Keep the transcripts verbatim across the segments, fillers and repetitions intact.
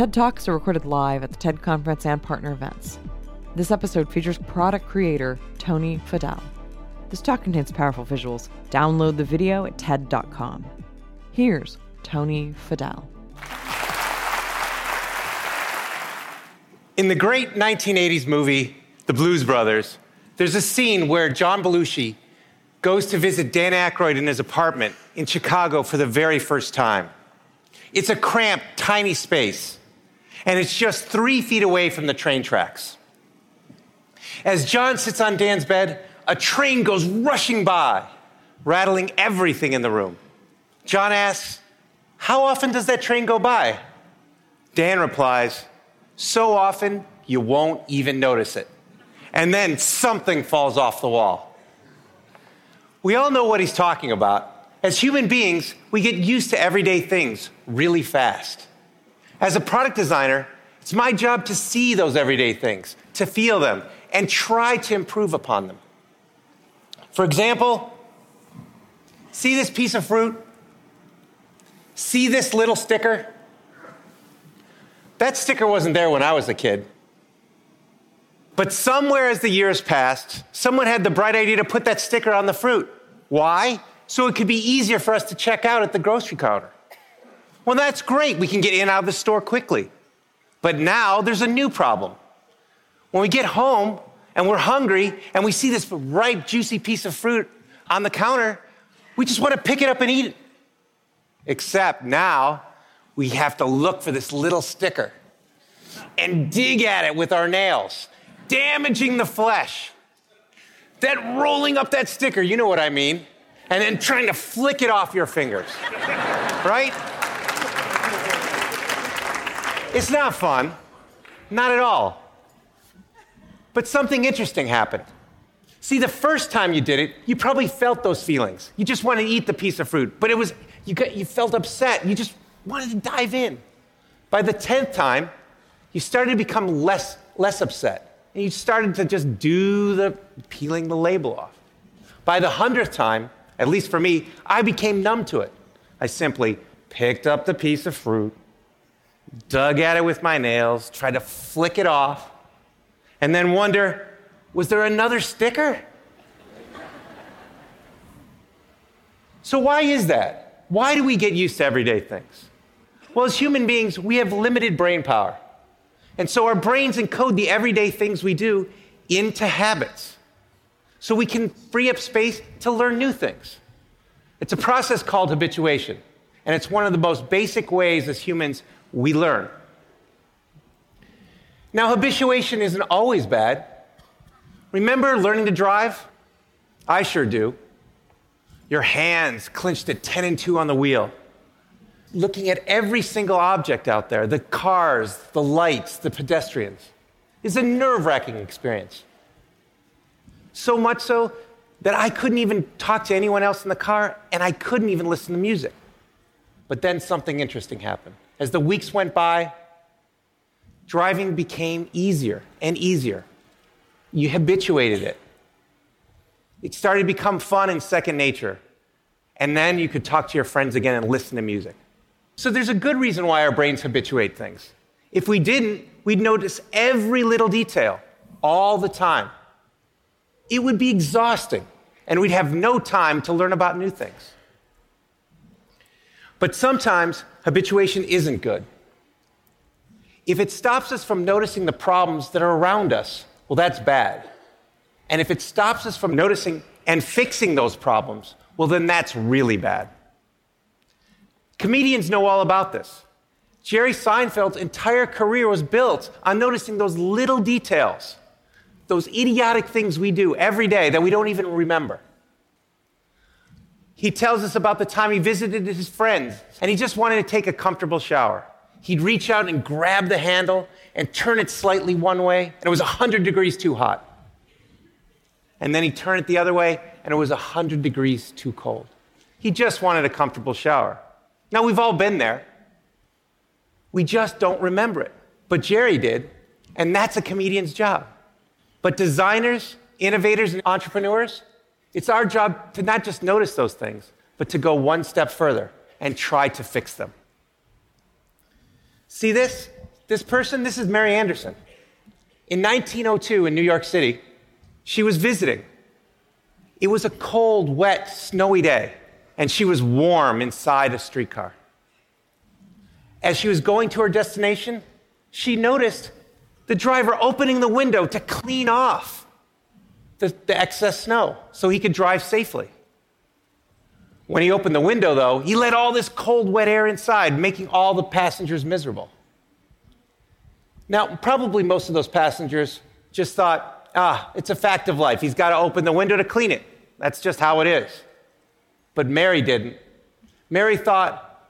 TED Talks are recorded live at the TED Conference and partner events. This episode features product creator Tony Fadell. This talk contains powerful visuals. Download the video at ted dot com. Here's Tony Fadell. In the great nineteen eighties movie, The Blues Brothers, there's a scene where John Belushi goes to visit Dan Aykroyd in his apartment in Chicago for the very first time. It's a cramped, tiny space, and it's just three feet away from the train tracks. As John sits on Dan's bed, a train goes rushing by, rattling everything in the room. John asks, "How often does that train go by?" Dan replies, "So often you won't even notice it." And then something falls off the wall. We all know what he's talking about. As human beings, we get used to everyday things really fast. As a product designer, it's my job to see those everyday things, to feel them, and try to improve upon them. For example, see this piece of fruit? See this little sticker? That sticker wasn't there when I was a kid. But somewhere as the years passed, someone had the bright idea to put that sticker on the fruit. Why? So it could be easier for us to check out at the grocery counter. Well, that's great. We can get in and out of the store quickly. But now there's a new problem. When we get home and we're hungry and we see this ripe, juicy piece of fruit on the counter, we just want to pick it up and eat it. Except now we have to look for this little sticker and dig at it with our nails, damaging the flesh. That rolling up that sticker, you know what I mean, and then trying to flick it off your fingers, right? It's not fun, not at all. But something interesting happened. See, the first time you did it, you probably felt those feelings. You just wanted to eat the piece of fruit, but it was you, got, you felt upset. You just wanted to dive in. By the tenth time, you started to become less, less upset, and you started to just do the peeling the label off. By the hundredth time, at least for me, I became numb to it. I simply picked up the piece of fruit, dug at it with my nails, tried to flick it off, and then wonder, was there another sticker? So why is that? Why do we get used to everyday things? Well, as human beings, we have limited brain power. And so our brains encode the everyday things we do into habits, so we can free up space to learn new things. It's a process called habituation, and it's one of the most basic ways as humans we learn. Now, habituation isn't always bad. Remember learning to drive? I sure do. Your hands clenched at ten and two on the wheel, looking at every single object out there, the cars, the lights, the pedestrians. It's a nerve-wracking experience. So much so that I couldn't even talk to anyone else in the car, and I couldn't even listen to music. But then something interesting happened. As the weeks went by, driving became easier and easier. You habituated it. It started to become fun and second nature. And then you could talk to your friends again and listen to music. So there's a good reason why our brains habituate things. If we didn't, we'd notice every little detail all the time. It would be exhausting, and we'd have no time to learn about new things. But sometimes habituation isn't good. If it stops us from noticing the problems that are around us, well, that's bad. And if it stops us from noticing and fixing those problems, well, then that's really bad. Comedians know all about this. Jerry Seinfeld's entire career was built on noticing those little details, those idiotic things we do every day that we don't even remember. He tells us about the time he visited his friends, and he just wanted to take a comfortable shower. He'd reach out and grab the handle and turn it slightly one way, and it was one hundred degrees too hot. And then he'd turn it the other way, and it was one hundred degrees too cold. He just wanted a comfortable shower. Now, we've all been there. We just don't remember it. But Jerry did, and that's a comedian's job. But designers, innovators, and entrepreneurs, it's our job to not just notice those things, but to go one step further and try to fix them. See this? This person, this is Mary Anderson. In nineteen oh two in New York City, she was visiting. It was a cold, wet, snowy day, and she was warm inside a streetcar. As she was going to her destination, she noticed the driver opening the window to clean off the, the excess snow so he could drive safely. When he opened the window, though, he let all this cold, wet air inside, making all the passengers miserable. Now, probably most of those passengers just thought, ah, it's a fact of life. He's got to open the window to clean it. That's just how it is. But Mary didn't. Mary thought,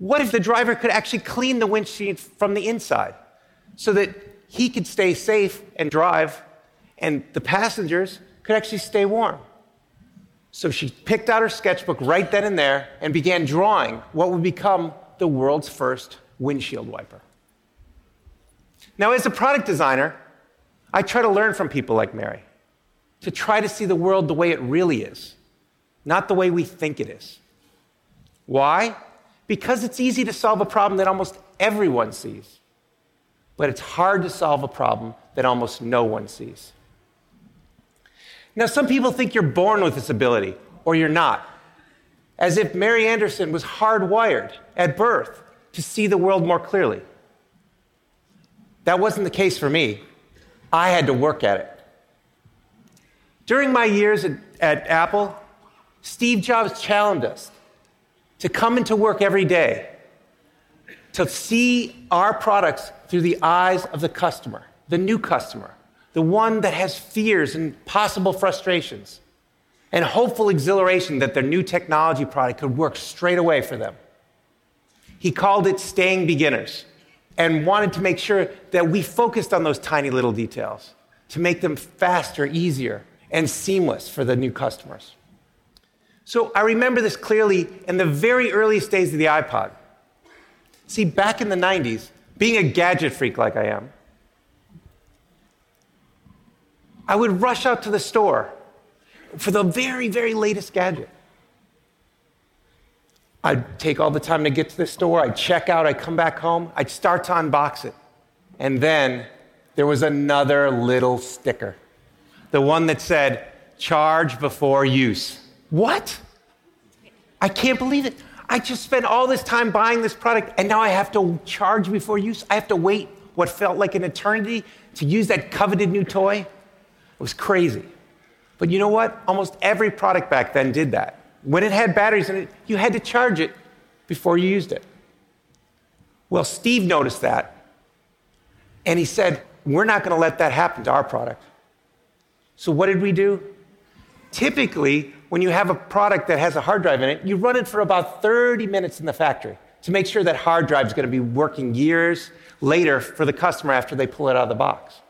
what if the driver could actually clean the windshield from the inside so that he could stay safe and drive and the passengers could actually stay warm? So she picked out her sketchbook right then and there and began drawing what would become the world's first windshield wiper. Now, as a product designer, I try to learn from people like Mary to try to see the world the way it really is, not the way we think it is. Why? Because it's easy to solve a problem that almost everyone sees, but it's hard to solve a problem that almost no one sees. Now, some people think you're born with this ability, or you're not, as if Mary Anderson was hardwired at birth to see the world more clearly. That wasn't the case for me. I had to work at it. During my years at, at Apple, Steve Jobs challenged us to come into work every day, to see our products through the eyes of the customer, the new customer, the one that has fears and possible frustrations, and hopeful exhilaration that their new technology product could work straight away for them. He called it staying beginners and wanted to make sure that we focused on those tiny little details to make them faster, easier, and seamless for the new customers. So I remember this clearly in the very earliest days of the iPod. See, back in the nineties, being a gadget freak like I am, I would rush out to the store for the very, very latest gadget. I'd take all the time to get to the store, I'd check out, I'd come back home, I'd start to unbox it. And then there was another little sticker, the one that said, "Charge before use." What? I can't believe it. I just spent all this time buying this product, and now I have to charge before use? I have to wait what felt like an eternity to use that coveted new toy? It was crazy. But you know what? Almost every product back then did that. When it had batteries in it, you had to charge it before you used it. Well, Steve noticed that, and he said, we're not going to let that happen to our product. So what did we do? Typically, when you have a product that has a hard drive in it, you run it for about thirty minutes in the factory to make sure that hard drive is going to be working years later for the customer after they pull it out of the box.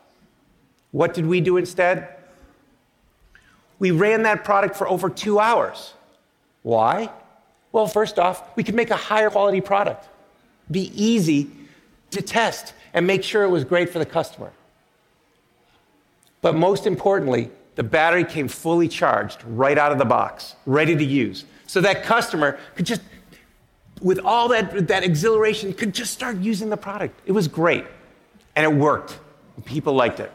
What did we do instead? We ran that product for over two hours. Why? Well, first off, we could make a higher quality product, be easy to test, and make sure it was great for the customer. But most importantly, the battery came fully charged right out of the box, ready to use. So that customer could just, with all that, that exhilaration, could just start using the product. It was great, and it worked. People liked it.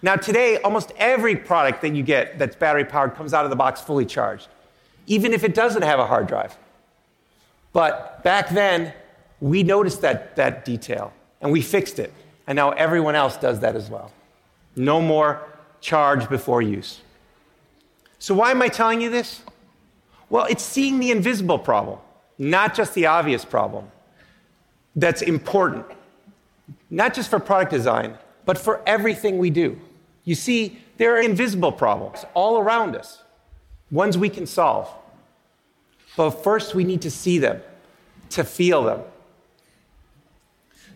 Now today, almost every product that you get that's battery-powered comes out of the box fully charged, even if it doesn't have a hard drive. But back then, we noticed that, that detail, and we fixed it. And now everyone else does that as well. No more charge before use. So why am I telling you this? Well, it's seeing the invisible problem, not just the obvious problem, that's important. Not just for product design, but for everything we do. You see, there are invisible problems all around us, ones we can solve. But first, we need to see them, to feel them.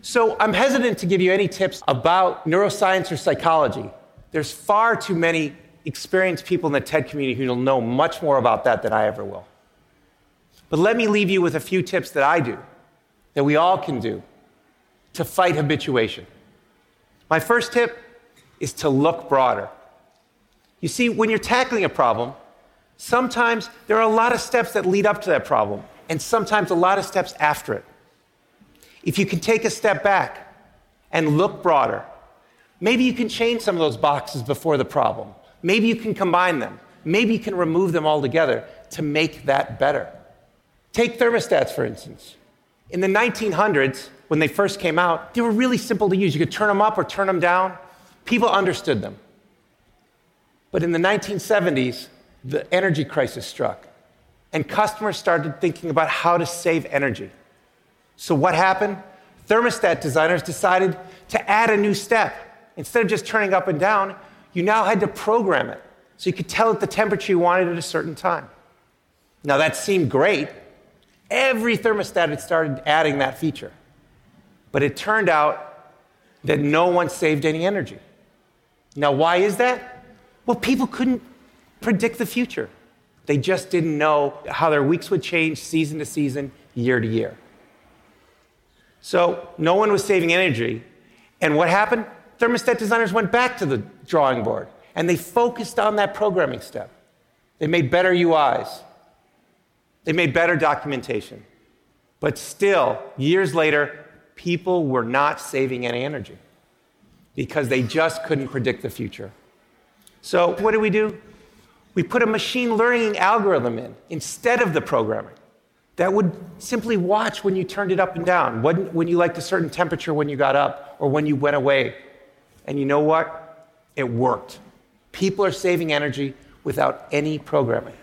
So I'm hesitant to give you any tips about neuroscience or psychology. There's far too many experienced people in the TED community who know much more about that than I ever will. But let me leave you with a few tips that I do, that we all can do, to fight habituation. My first tip is to look broader. You see, when you're tackling a problem, sometimes there are a lot of steps that lead up to that problem, and sometimes a lot of steps after it. If you can take a step back and look broader. Maybe you can change some of those boxes before the problem. Maybe you can combine them. Maybe you can remove them altogether to make that better. Take thermostats, for instance. In the nineteen hundreds, when they first came out, they were really simple to use. You could turn them up or turn them down. People understood them. But in the nineteen seventies, the energy crisis struck, and customers started thinking about how to save energy. So what happened? Thermostat designers decided to add a new step. Instead of just turning up and down, you now had to program it, so you could tell it the temperature you wanted at a certain time. Now, that seemed great. Every thermostat had started adding that feature. But it turned out that no one saved any energy. Now, why is that? Well, people couldn't predict the future. They just didn't know how their weeks would change season to season, year to year. So no one was saving energy. And what happened? Thermostat designers went back to the drawing board, and they focused on that programming step. They made better U Is. They made better documentation. But still, years later, people were not saving any energy because they just couldn't predict the future. So what did we do? We put a machine learning algorithm in instead of the programming that would simply watch when you turned it up and down, when you liked a certain temperature when you got up or when you went away. And you know what? It worked. People are saving energy without any programming.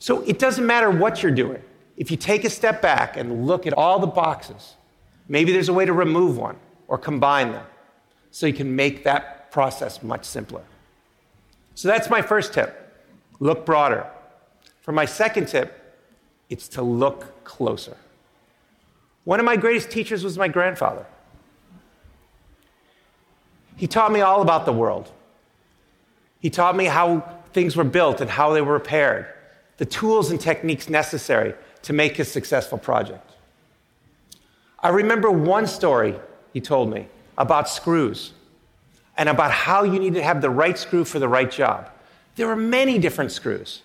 So it doesn't matter what you're doing. If you take a step back and look at all the boxes, maybe there's a way to remove one or combine them so you can make that process much simpler. So that's my first tip, look broader. For my second tip, it's to look closer. One of my greatest teachers was my grandfather. He taught me all about the world. He taught me how things were built and how they were repaired, the tools and techniques necessary to make his successful project. I remember one story he told me about screws and about how you need to have the right screw for the right job. There were many different screws: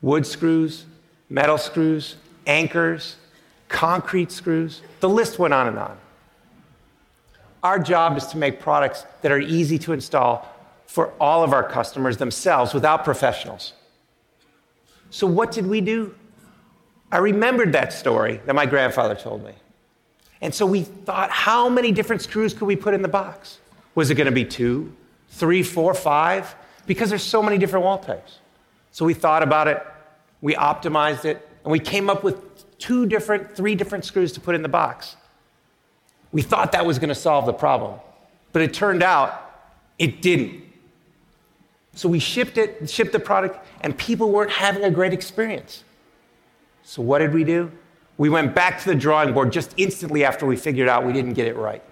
wood screws, metal screws, anchors, concrete screws. The list went on and on. Our job is to make products that are easy to install for all of our customers themselves without professionals. So what did we do? I remembered that story that my grandfather told me. And so we thought, how many different screws could we put in the box? Was it going to be two, three, four, five? Because there's so many different wall types. So we thought about it, we optimized it, and we came up with two different, three different screws to put in the box. We thought that was going to solve the problem, but it turned out it didn't. So we shipped it, shipped the product, and people weren't having a great experience. So what did we do? We went back to the drawing board just instantly after we figured out we didn't get it right.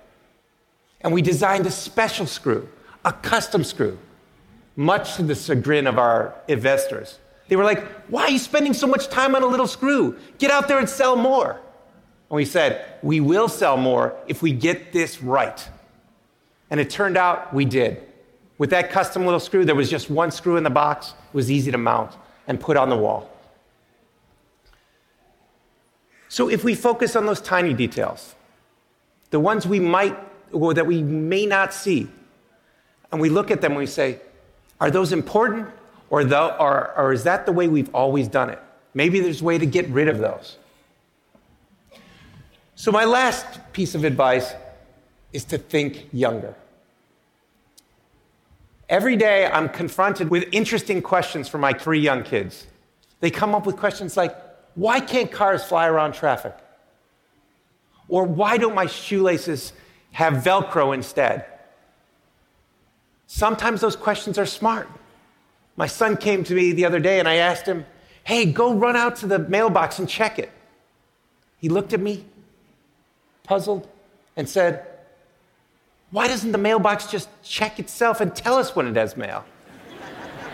And we designed a special screw, a custom screw, much to the chagrin of our investors. They were like, why are you spending so much time on a little screw? Get out there and sell more. And we said, we will sell more if we get this right. And it turned out we did. With that custom little screw, there was just one screw in the box. It was easy to mount and put on the wall. So if we focus on those tiny details, the ones we might, or that we may not see, and we look at them and we say, are those important, or, the, or, or is that the way we've always done it? Maybe there's a way to get rid of those. So my last piece of advice is to think younger. Every day I'm confronted with interesting questions from my three young kids. They come up with questions like, why can't cars fly around traffic? Or why don't my shoelaces have Velcro instead? Sometimes those questions are smart. My son came to me the other day and I asked him, hey, go run out to the mailbox and check it. He looked at me, puzzled, and said, why doesn't the mailbox just check itself and tell us when it has mail?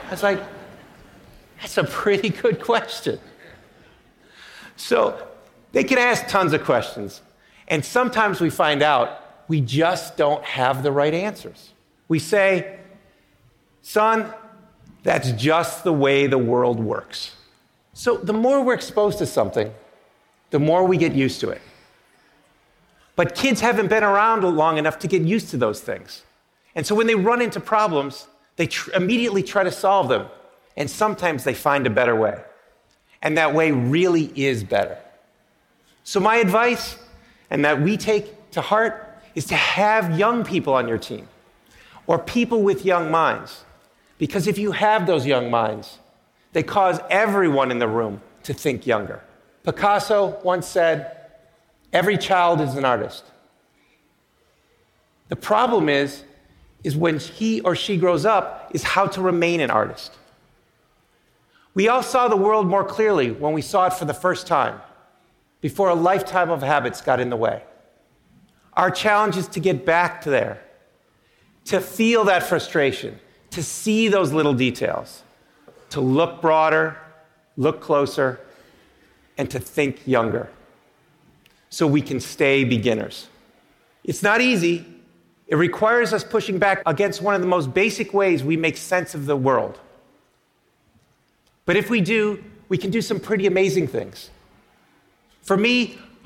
I was like, that's a pretty good question. So they can ask tons of questions. And sometimes we find out we just don't have the right answers. We say, son, that's just the way the world works. So the more we're exposed to something, the more we get used to it. But kids haven't been around long enough to get used to those things. And so when they run into problems, they tr- immediately try to solve them. And sometimes they find a better way. And that way really is better. So my advice, and that we take to heart, is to have young people on your team, or people with young minds. Because if you have those young minds, they cause everyone in the room to think younger. Picasso once said, "Every child is an artist." The problem is, is when he or she grows up, is how to remain an artist. We all saw the world more clearly when we saw it for the first time, before a lifetime of habits got in the way. Our challenge is to get back to there, to feel that frustration, to see those little details, to look broader, look closer, and to think younger, so we can stay beginners. It's not easy. It requires us pushing back against one of the most basic ways we make sense of the world. But if we do, we can do some pretty amazing things. For me,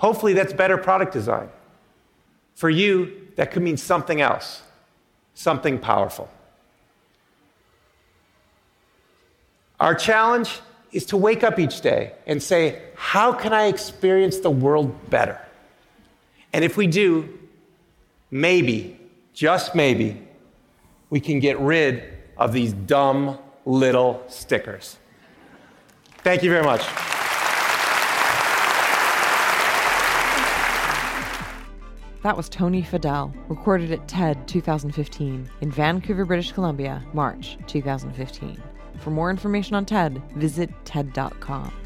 hopefully that's better product design. For you, that could mean something else, something powerful. Our challenge is to wake up each day and say, how can I experience the world better? And if we do, maybe, just maybe, we can get rid of these dumb little stickers. Thank you very much. That was Tony Fadell, recorded at TED twenty fifteen in Vancouver, British Columbia, March twenty fifteen. For more information on TED, visit T E D dot com.